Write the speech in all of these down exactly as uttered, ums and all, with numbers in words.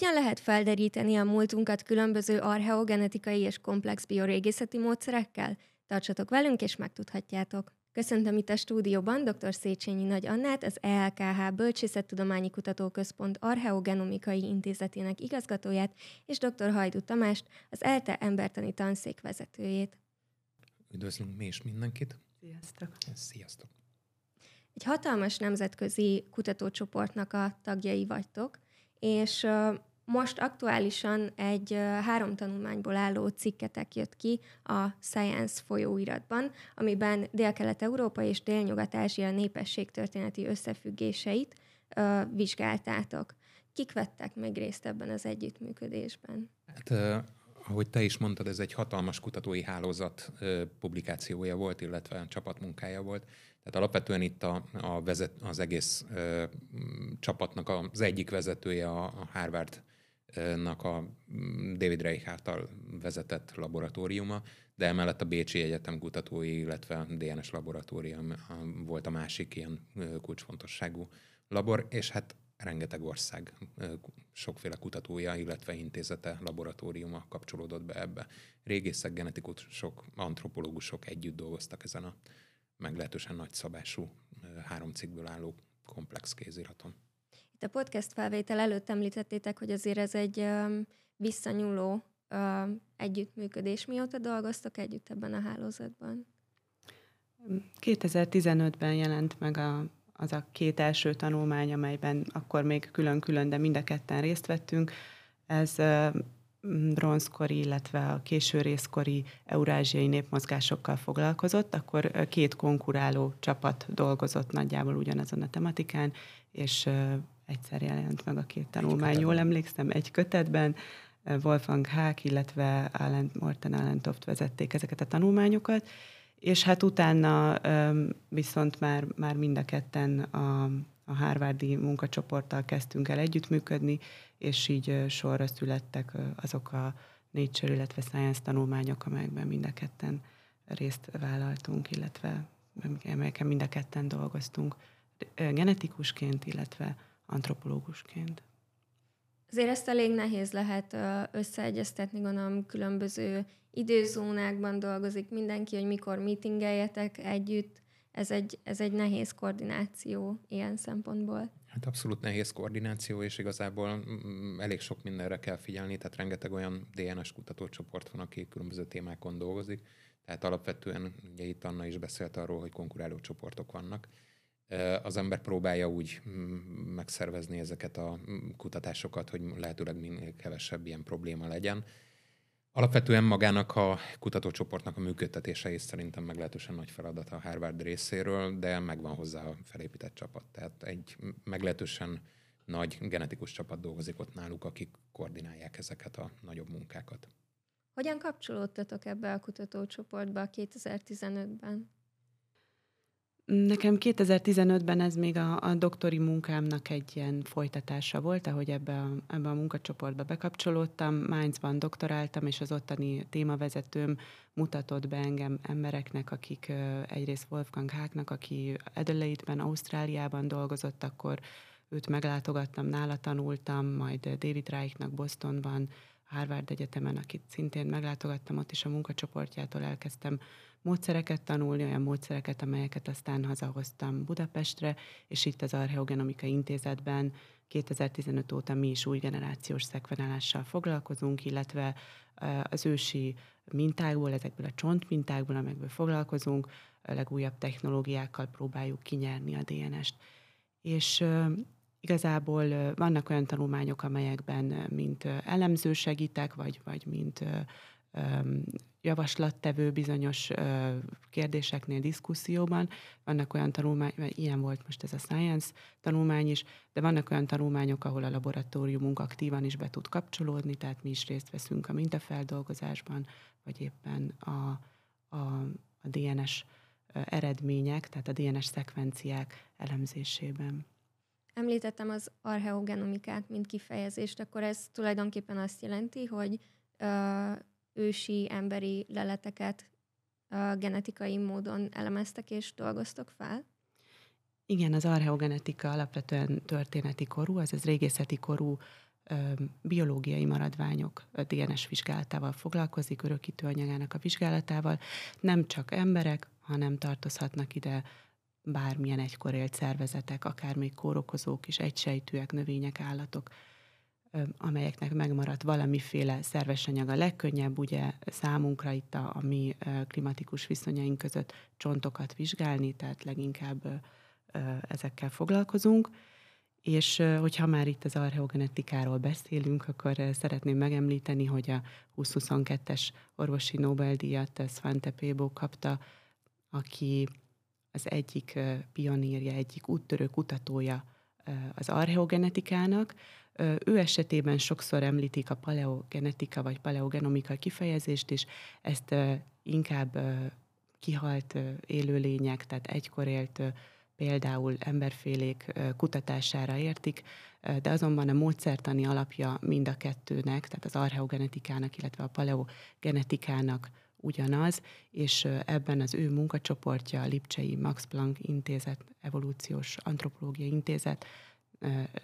Hogyan lehet felderíteni a múltunkat különböző archeogenetikai és komplex biorégészeti módszerekkel? Tartsatok velünk, és megtudhatjátok. Köszöntöm itt a stúdióban dr. Széchenyi Nagy Annát, az E L K H Bölcsészettudományi Kutatóközpont Arheogenomikai Intézetének igazgatóját, és dr. Hajdú Tamást, az ELTE Embertani Tanszék vezetőjét. Üdvözlünk mi is mindenkit. Sziasztok. Sziasztok. Egy hatalmas nemzetközi kutatócsoportnak a tagjai vagytok, és most aktuálisan egy három tanulmányból álló cikketek jött ki a Science folyóiratban, amiben Dél-Kelet-Európa és Délnyugat-Ázsia népességtörténeti összefüggéseit ö, vizsgáltátok. Kik vettek meg részt ebben az együttműködésben? Hát, eh, ahogy te is mondtad, ez egy hatalmas kutatói hálózat eh, publikációja volt, illetve csapatmunkája volt. Tehát alapvetően itt a, a vezet, az egész ö, csapatnak az egyik vezetője a, a Harvardnak a David Reich által vezetett laboratóriuma, de emellett a Bécsi Egyetem kutatói, illetve dé en es laboratórium volt a másik ilyen kulcsfontosságú labor, és hát rengeteg ország sokféle kutatója, illetve intézete, laboratóriuma kapcsolódott be ebbe. Régészek, genetikusok, antropológusok együtt dolgoztak ezen a meglehetősen nagyszabású, három cikkből álló komplex kéziraton. Itt a podcast felvétel előtt említettétek, hogy azért ez egy ö, visszanyúló ö, együttműködés. Mióta dolgoztok együtt ebben a hálózatban? kétezer-tizenötben jelent meg a, az a két első tanulmány, amelyben akkor még külön-külön, de mind a ketten részt vettünk. Ez ö, bronzkori, illetve a késő részkori eurázsiai népmozgásokkal foglalkozott, akkor két konkuráló csapat dolgozott nagyjából ugyanazon a tematikán, és egyszer jelent meg a két tanulmány, jól emlékszem, egy kötetben. Wolfgang Haak, illetve Morten Allentoft vezették ezeket a tanulmányokat, és hát utána viszont már, már mind a ketten a a Harvardi munkacsoporttal kezdtünk el együttműködni, és így sorra születtek azok a Nature, illetve Science tanulmányok, amelyekben mind a ketten részt vállaltunk, illetve amelyeken mind a ketten dolgoztunk genetikusként, illetve antropológusként. Azért ezt elég nehéz lehet összeegyeztetni, gondolom különböző időzónákban dolgozik mindenki, hogy mikor meetingeljetek együtt. Ez egy, ez egy nehéz koordináció ilyen szempontból. Hát abszolút nehéz koordináció, és igazából elég sok mindenre kell figyelni, tehát rengeteg olyan dé en es kutatócsoport van, aki különböző témákon dolgozik. Tehát alapvetően, ugye itt Anna is beszélt arról, hogy konkuráló csoportok vannak. Az ember próbálja úgy megszervezni ezeket a kutatásokat, hogy lehetőleg minél kevesebb ilyen probléma legyen. Alapvetően magának a kutatócsoportnak a működtetése is szerintem meglehetősen nagy feladata a Harvard részéről, de megvan hozzá a felépített csapat. Tehát egy meglehetősen nagy genetikus csapat dolgozik ott náluk, akik koordinálják ezeket a nagyobb munkákat. Hogyan kapcsolódtatok ebbe a kutatócsoportba kétezer-tizenötben? Nekem kétezer-tizenötben ez még a, a doktori munkámnak egy ilyen folytatása volt, ahogy ebbe a, ebbe a munkacsoportba bekapcsolódtam. Mainzban doktoráltam, és az ottani témavezetőm mutatott be engem embereknek, akik egyrészt Wolfgang Haaknak, aki Adelaide-ben, Ausztráliában dolgozott, akkor őt meglátogattam, nála tanultam, majd David Reichnak Bostonban, Harvard Egyetemen, akit szintén meglátogattam, ott is a munkacsoportjától elkezdtem módszereket tanulni, olyan módszereket, amelyeket aztán hazahoztam Budapestre, és itt az Arheogenomikai Intézetben kétezer-tizenöt óta mi is új generációs szekvenálással foglalkozunk, illetve az ősi mintákból, ezekből a csontmintákból, amelyekből foglalkozunk, a legújabb technológiákkal próbáljuk kinyerni a dé en est. És igazából vannak olyan tanulmányok, amelyekben mint elemző segítek, vagy, vagy mint javaslattevő bizonyos kérdéseknél diszkuszióban. Vannak olyan tanulmány, ilyen volt most ez a Science tanulmány is, de vannak olyan tanulmányok, ahol a laboratóriumunk aktívan is be tud kapcsolódni, tehát mi is részt veszünk a mintafeldolgozásban, vagy éppen a, a, a dé en es eredmények, tehát a dé en es szekvenciák elemzésében. Említettem az archeogenomikát, mint kifejezést, akkor ez tulajdonképpen azt jelenti, hogy ö, ősi emberi leleteket ö, genetikai módon elemeztek és dolgoztok fel? Igen, az archeogenetika alapvetően történeti korú, azaz régészeti korú biológiai maradványok dé en es vizsgálatával foglalkozik, örökítő anyagának a vizsgálatával. Nem csak emberek, hanem tartozhatnak ide bármilyen egykor élt szervezetek, akár még kórokozók is, egysejtűek, növények, állatok, amelyeknek megmaradt valamiféle szerves anyag. A legkönnyebb ugye számunkra itt a, a mi klimatikus viszonyaink között csontokat vizsgálni, tehát leginkább ezekkel foglalkozunk. És hogyha már itt az archeogenetikáról beszélünk, akkor szeretném megemlíteni, hogy a húsz huszonkettes orvosi Nobel-díjat Svante Pääbo kapta, aki az egyik pionírja, egyik úttörő kutatója az archeogenetikának. Ő esetében sokszor említik a paleogenetika vagy paleogenomika kifejezést is, ezt inkább kihalt élőlények, tehát egykor élt például emberfélék kutatására értik, de azonban a módszertani alapja mind a kettőnek, tehát az archeogenetikának, illetve a paleogenetikának ugyanaz, és ebben az ő munkacsoportja, a lipcsei Max Planck Intézet Evolúciós Antropológiai Intézet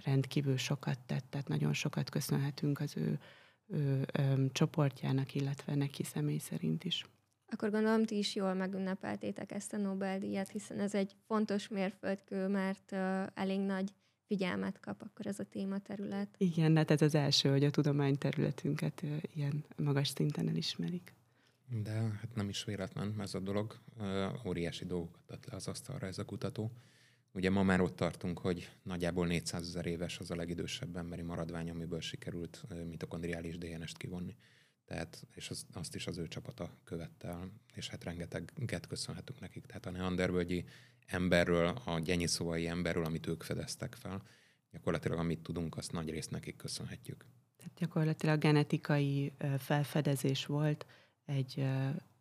rendkívül sokat tett, tehát nagyon sokat köszönhetünk az ő, ő ö, csoportjának, illetve neki személy szerint is. Akkor gondolom, ti is jól megünnepeltétek ezt a Nobel-díjat, hiszen ez egy fontos mérföldkő, mert uh, elég nagy figyelmet kap akkor ez a tématerület. Igen, hát ez az első, hogy a tudományterületünket uh, ilyen magas szinten elismerik. De hát nem is véletlen ez a dolog. Uh, óriási dolgokat tett le az asztalra ez a kutató. Ugye ma már ott tartunk, hogy nagyjából négyszázezer éves az a legidősebb emberi maradvány, amiből sikerült uh, mitokondriális dé en est kivonni. Tehát, és az, azt is az ő csapata követte el, és hát rengeteget köszönhetünk nekik. Tehát a neandervölgyi emberről, a gyenyiszovai emberről, amit ők fedeztek fel, gyakorlatilag amit tudunk, azt nagy részt nekik köszönhetjük. Tehát gyakorlatilag genetikai felfedezés volt egy,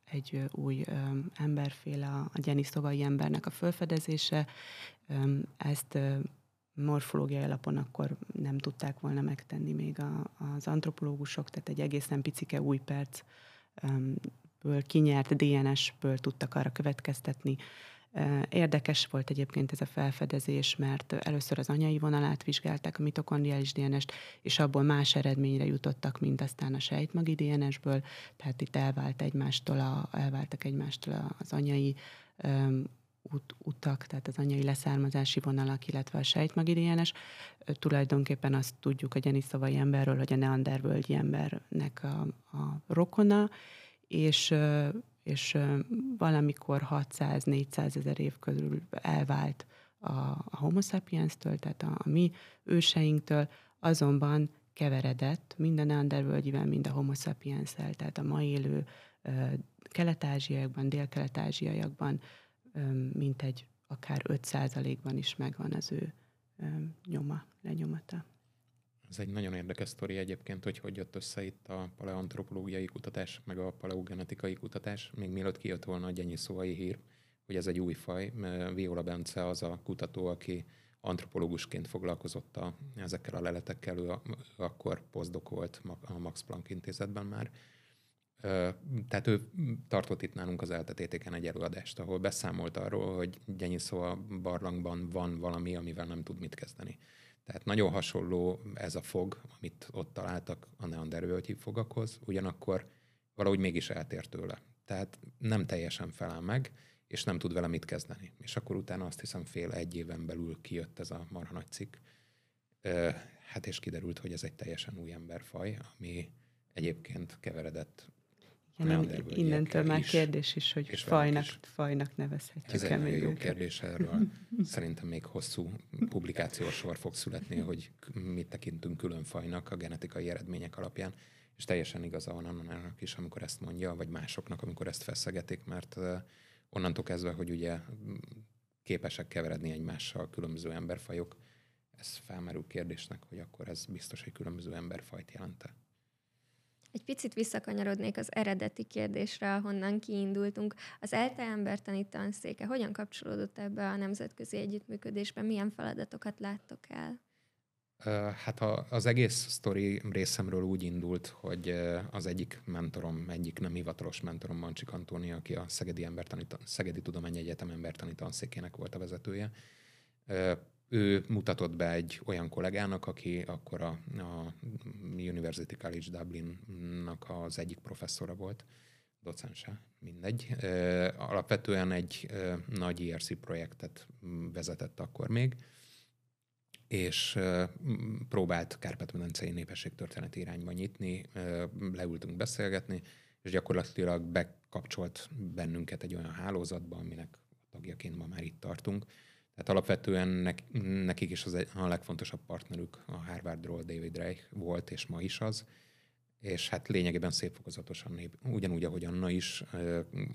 egy új emberféle, a gyenyiszovai embernek a felfedezése. Ezt morfológiai alapon akkor nem tudták volna megtenni még a, az antropológusok, tehát egy egészen picike új percből kinyert dé en esből tudtak arra következtetni. Érdekes volt egyébként ez a felfedezés, mert először az anyai vonalát vizsgálták, a mitokondriális dé en est, és abból más eredményre jutottak, mint aztán a sejtmagi dé en esből, tehát itt elvált egymástól a, elváltak egymástól az anyai Ut, utak, tehát az anyai leszármazási vonalak, illetve a sejtmagi dé en es. Tulajdonképpen azt tudjuk a gyenyiszovai emberről, hogy a neandervölgyi embernek a, a rokona, és, és valamikor hatszáz-négyszázezer év körül elvált a, a homo sapienstől, tehát a, a mi őseinktől, azonban keveredett mind a neandervölgyivel, mind a homo sapiensszel, tehát a ma élő kelet-ázsiaiakban, dél-kelet-ázsiaiakban mintegy akár öt százalékban is megvan az ő nyoma, lenyomata. Ez egy nagyon érdekes sztori egyébként, hogy hogy jött össze itt a paleoantropológiai kutatás, meg a paleogenetikai kutatás, még mielőtt kijött volna a gyenyiszovai hír, hogy ez egy új faj. Viola Bence az a kutató, aki antropológusként foglalkozott a, ezekkel a leletekkel, ő akkor posztdok volt a Max Planck Intézetben már. Tehát ő tartott itt nálunk az é el té té-ken egy előadást, ahol beszámolt arról, hogy Gyenyiszova barlangban van valami, amivel nem tud mit kezdeni. Tehát nagyon hasonló ez a fog, amit ott találtak a neandervölgyi fogakhoz, ugyanakkor valahogy mégis eltér tőle. Tehát nem teljesen feláll meg, és nem tud vele mit kezdeni. És akkor utána azt hiszem fél egy éven belül kijött ez a marha nagy cikk. Hát és kiderült, hogy ez egy teljesen új emberfaj, ami egyébként keveredett. Igen, innentől már is, kérdés is, hogy fajnak, is. fajnak nevezhetjük. Ez egy nagyon jó kérdés, erről szerintem még hosszú publikációs sor fog születni, hogy mit tekintünk külön fajnak a genetikai eredmények alapján, és teljesen igaza van annak is, amikor ezt mondja, vagy másoknak, amikor ezt feszegetik, mert onnantól kezdve, hogy ugye képesek keveredni egymással különböző emberfajok, ez felmerül kérdésnek, hogy akkor ez biztos, hogy különböző emberfajt jelente. Egy picit visszakanyarodnék az eredeti kérdésre, ahonnan kiindultunk. Az ELTE Embertani Tanszéke hogyan kapcsolódott ebbe a nemzetközi együttműködésbe? Milyen feladatokat láttok el? Hát az egész sztori részemről úgy indult, hogy az egyik mentorom, egyik nem hivatalos mentorom, Mancsik Kantóni, aki a Szegedi, Szegedi Tudományi Egyetem Embertani Tanszékének volt a vezetője. ő mutatott be egy olyan kollégának, aki akkor a, a University College Dublinnak az egyik professzora volt, docense, mindegy. Alapvetően egy nagy i er cé projektet vezetett akkor még, és próbált kárpát-medencei népességtörténeti irányba nyitni, leültünk beszélgetni, és gyakorlatilag bekapcsolt bennünket egy olyan hálózatba, aminek tagjaként ma már itt tartunk. Tehát alapvetően nekik is az a legfontosabb partnerük a Harvardról David Reich volt, és ma is az. És hát lényegében szép fokozatosan, ugyanúgy, ahogy Anna is,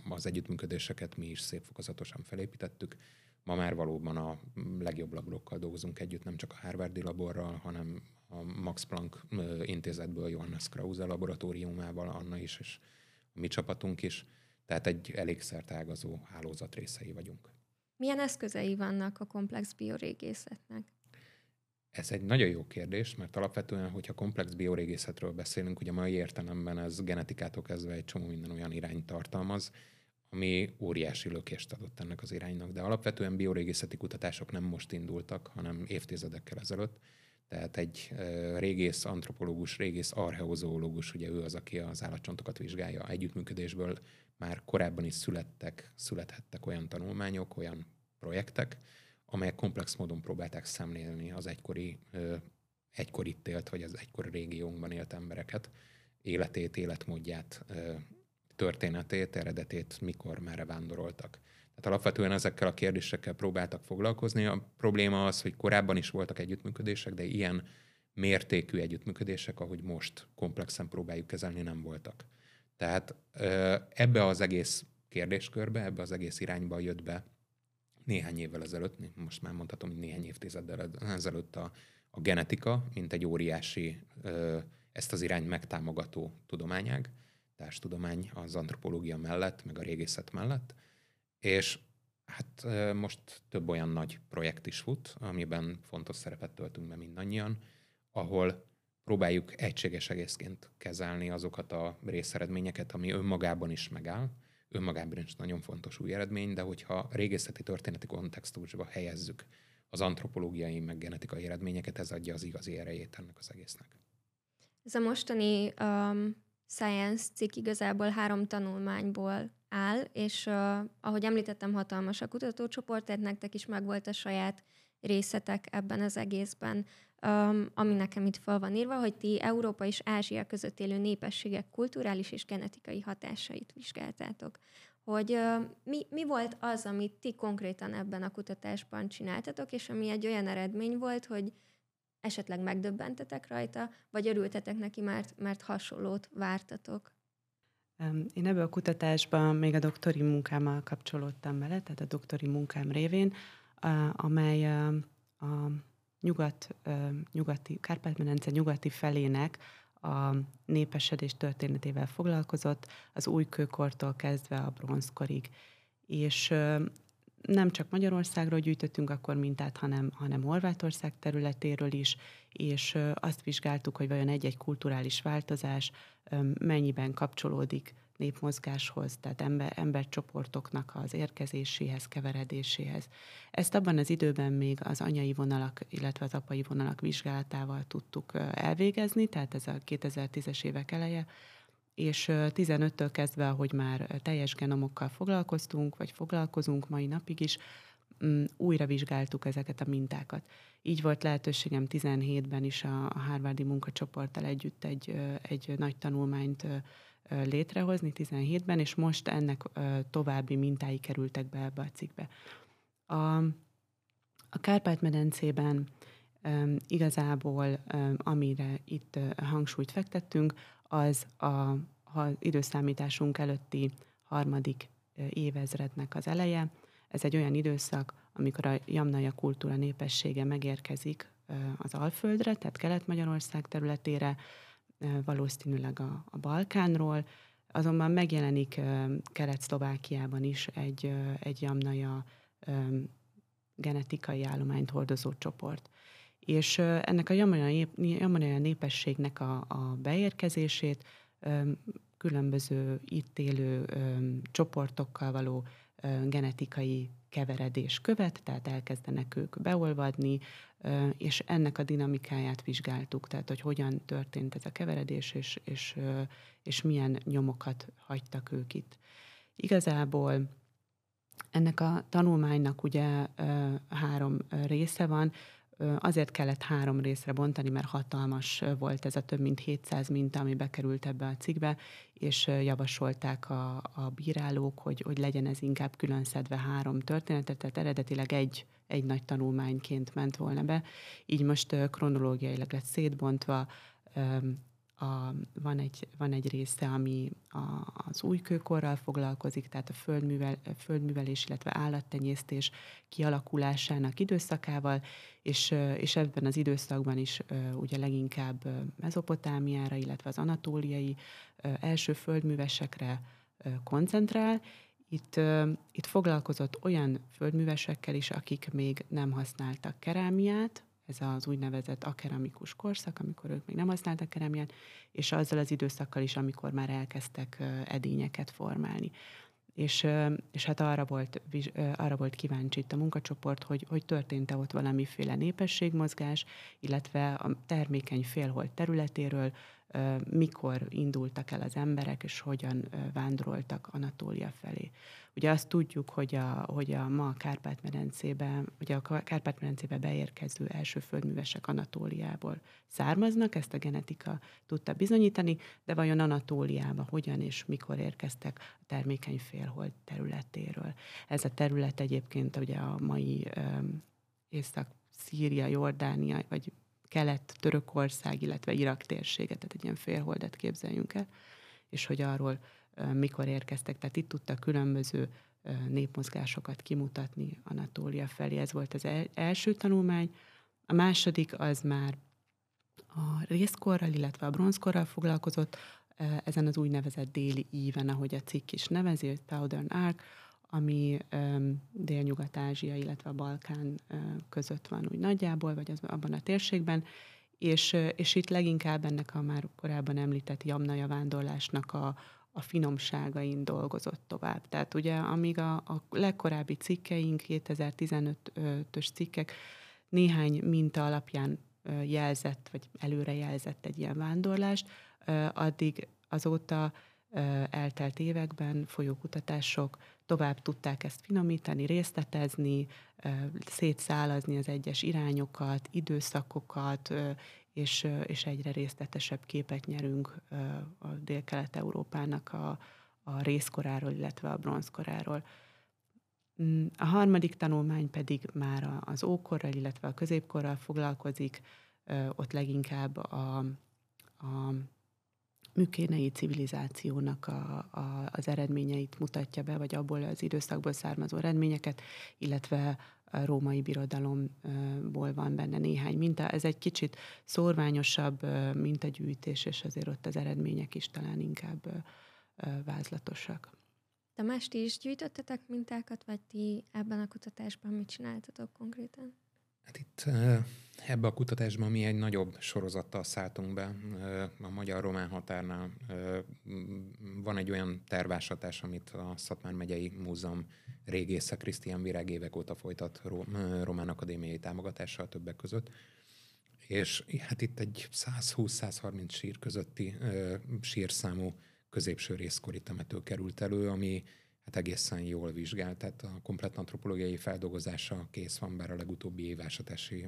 az együttműködéseket mi is szép fokozatosan felépítettük. Ma már valóban a legjobb laborokkal dolgozunk együtt, nem csak a Harvardi laborral, hanem a Max Planck Intézetből Johannes Krause laboratóriumával, Anna is, és a mi csapatunk is. Tehát egy elég szerteágazó hálózat részei vagyunk. Milyen eszközei vannak a komplex biorégészetnek? Ez egy nagyon jó kérdés, mert alapvetően, hogyha komplex biorégészetről beszélünk, ugye mai értelemben ez genetikától kezdve egy csomó minden olyan irányt tartalmaz, ami óriási lökést adott ennek az iránynak. De alapvetően biorégészeti kutatások nem most indultak, hanem évtizedekkel ezelőtt. Tehát egy régész antropológus, régész archeozoológus, ugye ő az, aki az állatcsontokat vizsgálja, együttműködésből már korábban is születtek, születhettek olyan tanulmányok, olyan projektek, amelyek komplex módon próbálták szemlélni az egykori, egykor itt élt, vagy az egykori régiónkban élt embereket, életét, életmódját, történetét, eredetét, mikor, merre vándoroltak. Tehát alapvetően ezekkel a kérdésekkel próbáltak foglalkozni. A probléma az, hogy korábban is voltak együttműködések, de ilyen mértékű együttműködések, ahogy most komplexen próbáljuk kezelni, nem voltak. Tehát ebbe az egész kérdéskörbe, ebbe az egész irányba jött be néhány évvel ezelőtt, most már mondhatom, hogy néhány évtizeddel ezelőtt a, a genetika, mint egy óriási, ezt az irányt megtámogató tudományág, társtudomány az antropológia mellett, meg a régészet mellett, és hát most több olyan nagy projekt is fut, amiben fontos szerepet töltünk be mindannyian, ahol próbáljuk egységes egészként kezelni azokat a részeredményeket, ami önmagában is megáll, önmagában is nagyon fontos új eredmény, de hogyha régészeti történeti kontextusba helyezzük az antropológiai meg genetikai eredményeket, ez adja az igazi erejét ennek az egésznek. Ez a mostani um, Science cikk igazából három tanulmányból áll, és uh, ahogy említettem, hatalmas a kutatócsoport, tehát nektek is megvolt a saját részetek ebben az egészben, um, ami nekem itt fel van írva, hogy ti Európa és Ázsia között élő népességek kulturális és genetikai hatásait vizsgáltátok. Hogy uh, mi, mi volt az, amit ti konkrétan ebben a kutatásban csináltatok, és ami egy olyan eredmény volt, hogy esetleg megdöbbentetek rajta, vagy örültetek neki, mert, mert hasonlót vártatok? Én ebből a kutatásban még a doktori munkámmal kapcsolódtam bele, tehát a doktori munkám révén, amely a nyugat, nyugati, Kárpát-medence nyugati felének a népesedés történetével foglalkozott, az újkőkortól kezdve a bronzkorig. És nem csak Magyarországról gyűjtöttünk akkor mintát, hanem, hanem Horvátország területéről is, és azt vizsgáltuk, hogy vajon egy-egy kulturális változás mennyiben kapcsolódik népmozgáshoz, tehát ember, embercsoportoknak az érkezéséhez, keveredéséhez. Ezt abban az időben még az anyai vonalak, illetve az apai vonalak vizsgálatával tudtuk elvégezni, tehát ez a kétezer-tízes évek eleje, és tizenöttől kezdve, ahogy már teljes genomokkal foglalkoztunk, vagy foglalkozunk mai napig is, újra vizsgáltuk ezeket a mintákat. Így volt lehetőségem tizenhétben is a Harvardi munkacsoporttal együtt egy, egy nagy tanulmányt létrehozni tizenhétben, és most ennek további mintái kerültek be ebbe a cikkbe. A, a Kárpát-medencében igazából, amire itt hangsúlyt fektettünk, az a, az időszámításunk előtti harmadik évezrednek az eleje. Ez egy olyan időszak, amikor a Yamnaya kultúra népessége megérkezik az Alföldre, tehát Kelet-Magyarország területére, valószínűleg a, a Balkánról, azonban megjelenik Kelet-Szlovákiában is egy, egy Yamnaya genetikai állományt hordozó csoport. És ennek a Yamnaya népességnek a, a beérkezését különböző itt élő csoportokkal való genetikai keveredés követ, tehát elkezdenek ők beolvadni, és ennek a dinamikáját vizsgáltuk, tehát hogy hogyan történt ez a keveredés, és, és, és milyen nyomokat hagytak ők itt. Igazából ennek a tanulmánynak ugye három része van, azért kellett három részre bontani, mert hatalmas volt ez a több mint hétszáz minta, ami bekerült ebbe a cikkbe, és javasolták a, a bírálók, hogy, hogy legyen ez inkább külön szedve három történetet, tehát eredetileg egy, egy nagy tanulmányként ment volna be. Így most kronológiailag lett szétbontva, a, van, egy, van egy része, ami a, az újkőkorral foglalkozik, tehát a földművel, földművelés, illetve állattenyésztés kialakulásának időszakával, és, és ebben az időszakban is ugye leginkább Mezopotámiára, illetve az anatóliai első földművesekre koncentrál. Itt, itt foglalkozott olyan földművesekkel is, akik még nem használtak kerámiát, ez az úgynevezett akeramikus korszak, amikor ők még nem használtak kerámiát, és azzal az időszakkal is, amikor már elkezdtek edényeket formálni. És, és hát arra volt, arra volt kíváncsi itt a munkacsoport, hogy, hogy történt-e ott valamiféle népességmozgás, illetve a termékeny félhold területéről mikor indultak el az emberek, és hogyan vándoroltak Anatólia felé. Ugye azt tudjuk, hogy a, hogy a ma a Kárpát-medencébe, ugye a Kárpát-medencébe beérkező első földművesek Anatóliából származnak, ezt a genetika tudta bizonyítani, de vajon Anatóliába hogyan és mikor érkeztek a termékeny félhold területéről. Ez a terület egyébként ugye a mai um, Észak-Szíria, Jordánia, vagy Kelet-Törökország, illetve Irak térsége, tehát egy ilyen félholdat képzeljünk el, és hogy arról uh, mikor érkeztek. Tehát itt tudtak különböző uh, népmozgásokat kimutatni Anatólia felé. Ez volt az el- első tanulmány. A második az már a részkorral, illetve a bronzkorral foglalkozott, uh, ezen az úgynevezett déli íven, ahogy a cikk is nevezi, Southern Arc, ami um, Délnyugat-Ázsia, illetve a Balkán uh, között van úgy nagyjából, vagy az, abban a térségben, és, uh, és itt leginkább ennek a már korábban említett Yamnaya vándorlásnak a, a finomságain dolgozott tovább. Tehát ugye amíg a, a legkorábbi cikkeink, kétezer-tizenötös cikkek néhány minta alapján uh, jelzett, vagy előre jelzett egy ilyen vándorlást, uh, addig azóta uh, eltelt években folyókutatások tovább tudták ezt finomítani, részletezni, szétszálazni az egyes irányokat, időszakokat, és, és egyre részletesebb képet nyerünk a Délkelet-Európának a, a részkoráról, illetve a bronzkoráról. A harmadik tanulmány pedig már az ókorral, illetve a középkorral foglalkozik, ott leginkább a... a műkénei civilizációnak a, a, az eredményeit mutatja be, vagy abból az időszakból származó eredményeket, illetve a római birodalomból van benne néhány minta. Ez egy kicsit szórványosabb mintagyűjtés, és azért ott az eredmények is talán inkább vázlatosak. Tamás, ti is gyűjtöttetek mintákat, vagy ti ebben a kutatásban mit csináltatok konkrétan? Hát itt ebbe a kutatásban mi egy nagyobb sorozattal szálltunk be. A magyar-román határnál van egy olyan tervásatás, amit a Szatmár megyei múzeum régésze Krisztián Virág évek óta folytat román akadémiai támogatással többek között. És hát itt egy száz húsz száz harminc sír közötti sírszámú középső részkori temető került elő, ami hát egészen jól vizsgált, tehát a komplett antropológiai feldolgozása kész van, bár a legutóbbi évásatási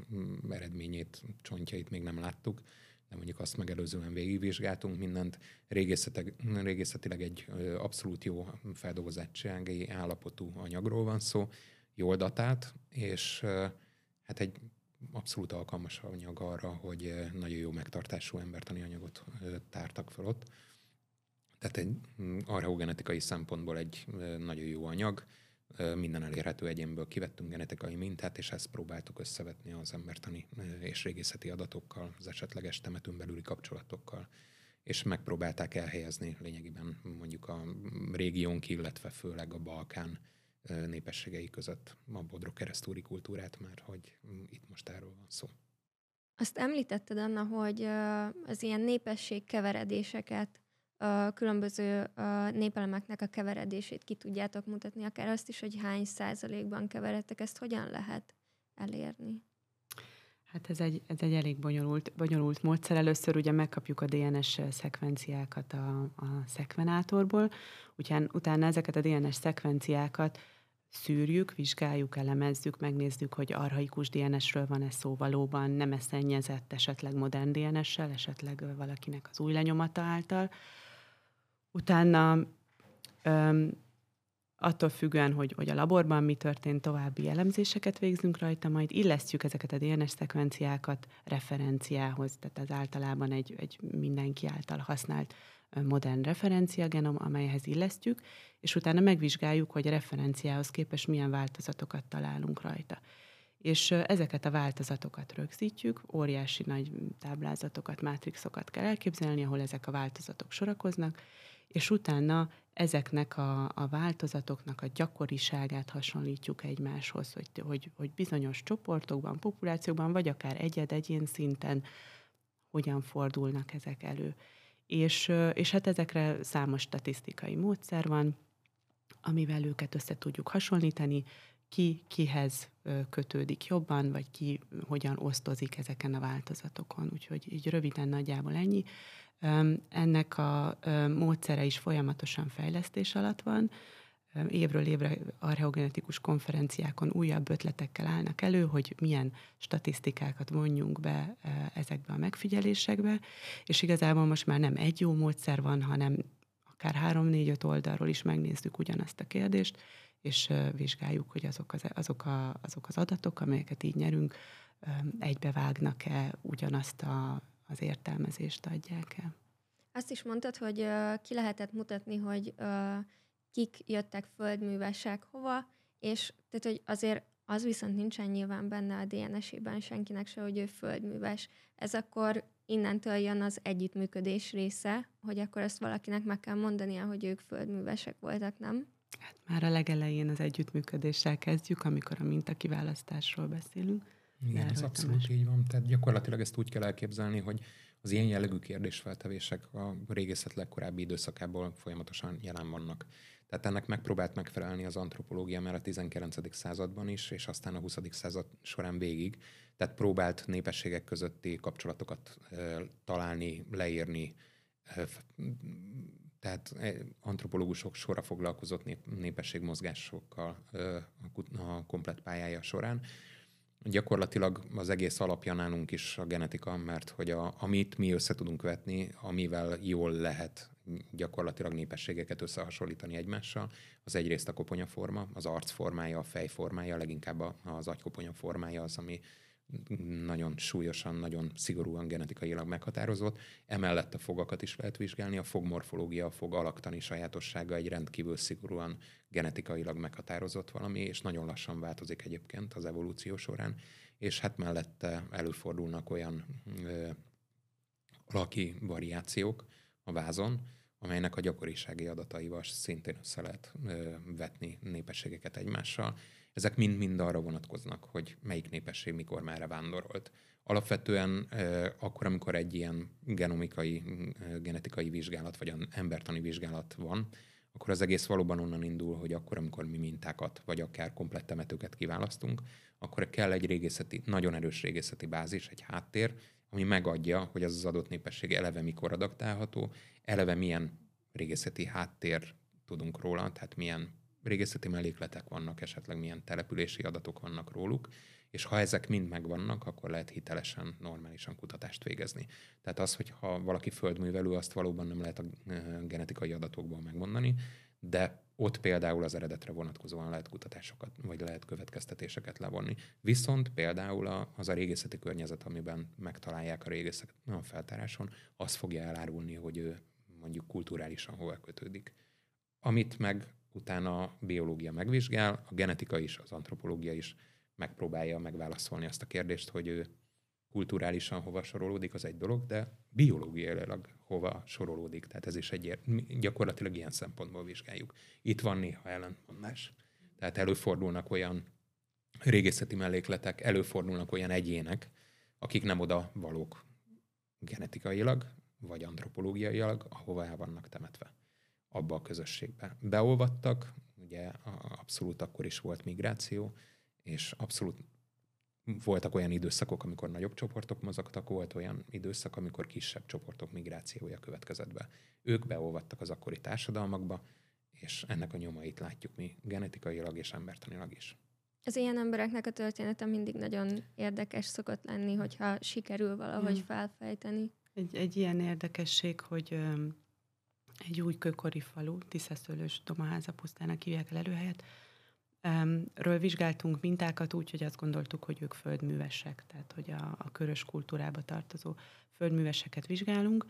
eredményét, csontjait még nem láttuk, de mondjuk azt megelőzően végigvizsgáltunk mindent. Régészetileg egy abszolút jó feldolgozottsági állapotú anyagról van szó, jól datált, és hát egy abszolút alkalmas anyag arra, hogy nagyon jó megtartású embertani anyagot tártak fel ott. Tehát egy arheogenetikai szempontból egy nagyon jó anyag, minden elérhető egyénből kivettünk genetikai mintát, és ezt próbáltuk összevetni az embertani és régészeti adatokkal, az esetleges temetőn belüli kapcsolatokkal, és megpróbálták elhelyezni lényegében mondjuk a régiónk, illetve főleg a Balkán népességei között a bodrok-keresztúri kultúrát, mert hogy itt most erről van szó. Azt említetted, Anna, hogy az ilyen népesség keveredéseket a különböző népelemeknek a keveredését ki tudjátok mutatni, akár azt is, hogy hány százalékban keveredtek, ezt hogyan lehet elérni? Hát ez egy, ez egy elég bonyolult, bonyolult módszer. Először ugye megkapjuk a dé en es szekvenciákat a, a szekvenátorból, úgyhán utána ezeket a dé en es szekvenciákat szűrjük, vizsgáljuk, elemezzük, megnézzük, hogy archaikus dé en esről van-e szó valóban, nem-e szennyezett esetleg modern dé en essel, esetleg valakinek az új lenyomata által. Utána öm, attól függően, hogy, hogy a laborban mi történt, további elemzéseket végzünk rajta, majd illesztjük ezeket a dé en es szekvenciákat referenciához, tehát ez általában egy, egy mindenki által használt modern referenciagenom, amelyhez illesztjük, és utána megvizsgáljuk, hogy a referenciához képest milyen változatokat találunk rajta. És ezeket a változatokat rögzítjük, óriási nagy táblázatokat, mátrixokat kell elképzelni, ahol ezek a változatok sorakoznak, és utána ezeknek a, a változatoknak a gyakoriságát hasonlítjuk egymáshoz, hogy, hogy, hogy bizonyos csoportokban, populációkban, vagy akár egyed-egyén szinten hogyan fordulnak ezek elő. És, és hát ezekre számos statisztikai módszer van, amivel őket össze tudjuk hasonlítani, ki kihez kötődik jobban, vagy ki hogyan osztozik ezeken a változatokon. Úgyhogy így röviden nagyjából ennyi. Ennek a módszere is folyamatosan fejlesztés alatt van. Évről évre archeogenetikus konferenciákon újabb ötletekkel állnak elő, hogy milyen statisztikákat vonjunk be ezekbe a megfigyelésekbe, és igazából most már nem egy jó módszer van, hanem akár három-négy-öt oldalról is megnézzük ugyanazt a kérdést, és vizsgáljuk, hogy azok az, azok a, azok az adatok, amelyeket így nyerünk, egybevágnak-e, ugyanazt a, az értelmezést adják-e. Azt is mondtad, hogy ki lehetett mutatni, hogy kik jöttek földművesek hova, és tehát, hogy azért az viszont nincsen nyilván benne a dé en esében senkinek se, hogy ő földműves. Ez akkor innentől jön az együttműködés része, hogy akkor ezt valakinek meg kell mondania, hogy ők földművesek voltak, nem? Hát már a legelején az együttműködéssel kezdjük, amikor a mintakiválasztásról beszélünk. Igen, ez abszolút így van. Tehát gyakorlatilag ezt úgy kell elképzelni, hogy az ilyen jellegű kérdésfeltevések a régészet legkorábbi időszakából folyamatosan jelen vannak. Tehát ennek megpróbált megfelelni az antropológia már a tizenkilencedik században is, és aztán a huszadik század során végig. Tehát próbált népességek közötti kapcsolatokat e, találni, leírni. E, tehát e, antropológusok sorra foglalkozott nép, népességmozgásokkal e, a komplett pályája során. Gyakorlatilag az egész alapja nálunk is a genetika, mert hogy a, amit mi össze tudunk vetni, amivel jól lehet gyakorlatilag népességeket összehasonlítani egymással, az egyrészt a koponyaforma, az arcformája, a fejformája, leginkább az agykoponya formája az, ami nagyon súlyosan, nagyon szigorúan genetikailag meghatározott. Emellett a fogakat is lehet vizsgálni, a fogmorfológia, a fog alaktani sajátossága egy rendkívül szigorúan genetikailag meghatározott valami, és nagyon lassan változik egyébként az evolúció során, és hát mellette előfordulnak olyan ö, laki variációk a vázon, amelynek a gyakorisági adataival szintén össze lehet ö, vetni népességeket egymással. Ezek mind-mind arra vonatkoznak, hogy melyik népesség mikor merre vándorolt. Alapvetően akkor, amikor egy ilyen genomikai, genetikai vizsgálat, vagy embertani vizsgálat van, akkor az egész valóban onnan indul, hogy akkor, amikor mi mintákat, vagy akár komplett temetőket kiválasztunk, akkor kell egy régészeti, nagyon erős régészeti bázis, egy háttér, ami megadja, hogy az az adott népesség eleve mikor adaptálható, eleve milyen régészeti háttér tudunk róla, tehát milyen régészeti mellékletek vannak, esetleg milyen települési adatok vannak róluk, és ha ezek mind megvannak, akkor lehet hitelesen, normálisan kutatást végezni. Tehát az, hogy ha valaki földművelő, azt valóban nem lehet a genetikai adatokból megmondani, de ott például az eredetre vonatkozóan lehet kutatásokat, vagy lehet következtetéseket levonni. Viszont például az a régészeti környezet, amiben megtalálják a régészet a feltáráson, az fogja elárulni, hogy ő mondjuk kulturálisan hova kötődik. Amit meg utána a biológia megvizsgál, a genetika is, az antropológia is megpróbálja megválaszolni azt a kérdést, hogy ő kulturálisan hova sorolódik, az egy dolog, de biológiailag hova sorolódik. Tehát ez is egy, gyakorlatilag ilyen szempontból vizsgáljuk. Itt van néha ellentmondás. Tehát előfordulnak olyan régészeti mellékletek, előfordulnak olyan egyének, akik nem oda valók genetikailag, vagy antropológiailag, ahová el vannak temetve, abba a közösségbe. Beolvadtak, ugye abszolút akkor is volt migráció, és abszolút voltak olyan időszakok, amikor nagyobb csoportok mozogtak, volt olyan időszak, amikor kisebb csoportok migrációja következett be. Ők beolvadtak az akkori társadalmakba, és ennek a nyomait látjuk mi genetikailag és embertanilag is. Az ilyen embereknek a története mindig nagyon érdekes szokott lenni, hogyha sikerül valahogy hmm. felfejteni. Egy, egy ilyen érdekesség, hogy öm, egy új kőkori falu, Tiszaszőlős-Domaháza pusztának hívják el előhelyet, öm, ről vizsgáltunk mintákat úgy, hogy azt gondoltuk, hogy ők földművesek, tehát hogy a, a körös-kultúrába tartozó földműveseket vizsgálunk,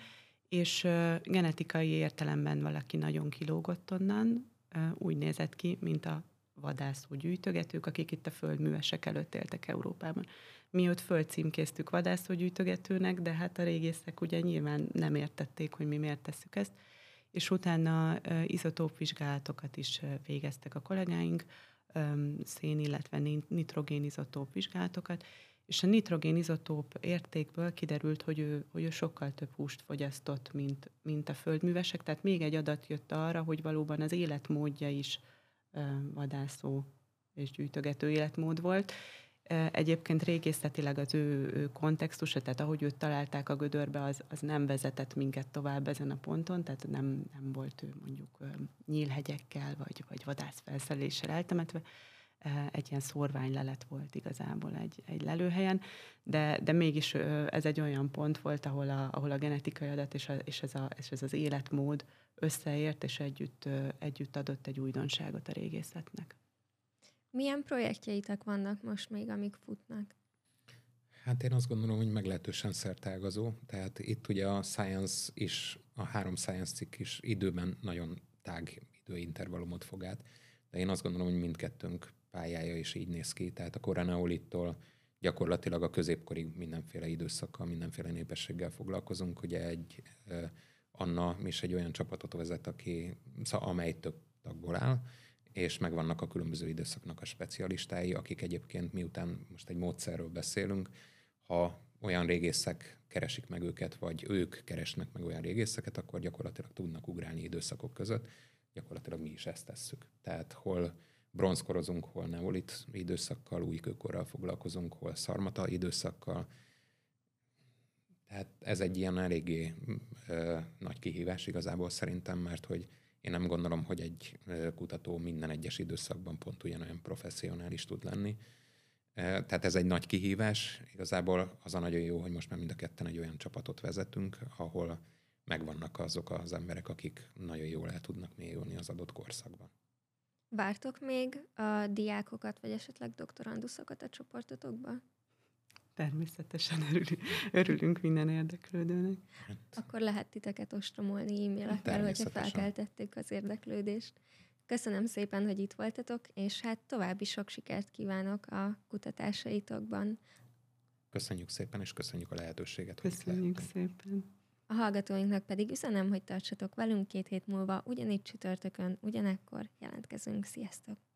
és ö, genetikai értelemben valaki nagyon kilógott onnan, ö, úgy nézett ki, mint a vadászú gyűjtögetők, akik itt a földművesek előtt éltek Európában. Mi ott földcímkéztük vadászú gyűjtögetőnek, de hát a régészek ugye nyilván nem értették, hogy mi miért tesszük ezt, és utána izotópvizsgálatokat is végeztek a kollégáink, szén, illetve nitrogénizotóp vizsgálatokat, és a nitrogénizotóp értékből kiderült, hogy ő, hogy ő sokkal több húst fogyasztott, mint, mint a földművesek, tehát még egy adat jött arra, hogy valóban az életmódja is vadászó és gyűjtögető életmód volt. Egyébként régészetileg az ő, ő kontextusa, tehát ahogy őt találták a gödörbe, az, az nem vezetett minket tovább ezen a ponton, tehát nem, nem volt ő mondjuk nyílhegyekkel, vagy, vagy vadászfelszeléssel eltemetve. Egy ilyen szórványlelet volt igazából egy, egy lelőhelyen, de, de mégis ez egy olyan pont volt, ahol a, ahol a genetikai adat és, a, és, ez a, és ez az életmód összeért, és együtt, együtt adott egy újdonságot a régészetnek. Milyen projektjeitek vannak most még, amik futnak? Hát én azt gondolom, hogy meglehetősen szerteágazó. Tehát itt ugye a Science is, a három Science cikk is időben nagyon tág időintervallumot fog át, de én azt gondolom, hogy mindkettőnk pályája is így néz ki. Tehát a koraneolittól gyakorlatilag a középkorig mindenféle időszakkal, mindenféle népességgel foglalkozunk. Ugye egy Anna is egy olyan csapatot vezet, aki, szóval amely több tagból áll, és megvannak a különböző időszaknak a specialistái, akik egyébként miután most egy módszerről beszélünk, ha olyan régészek keresik meg őket, vagy ők keresnek meg olyan régészeket, akkor gyakorlatilag tudnak ugrálni időszakok között. Gyakorlatilag mi is ezt tesszük. Tehát hol bronzkorozunk, hol neolit időszakkal, újkőkorral foglalkozunk, hol szarmata időszakkal. Tehát ez egy ilyen eléggé ö, nagy kihívás igazából szerintem, mert hogy én nem gondolom, hogy egy ö, kutató minden egyes időszakban pont ugyanolyan professzionális tud lenni. E, tehát ez egy nagy kihívás. Igazából az a nagyon jó, hogy most már mind a ketten egy olyan csapatot vezetünk, ahol megvannak azok az emberek, akik nagyon jól el tudnak mélyülni az adott korszakban. Vártok még a diákokat, vagy esetleg doktoranduszokat a csoportotokba? Természetesen örülünk, örülünk minden érdeklődőnek. Hát. Akkor lehet titeket ostromolni e-mailekkel, hogyha felkeltették az érdeklődést. Köszönöm szépen, hogy itt voltatok, és hát további sok sikert kívánok a kutatásaitokban. Köszönjük szépen, és köszönjük a lehetőséget. Köszönjük szépen. A hallgatóinknak pedig üzenem, hogy tartsatok velünk két hét múlva, ugyanígy csütörtökön, ugyanekkor jelentkezünk. Sziasztok!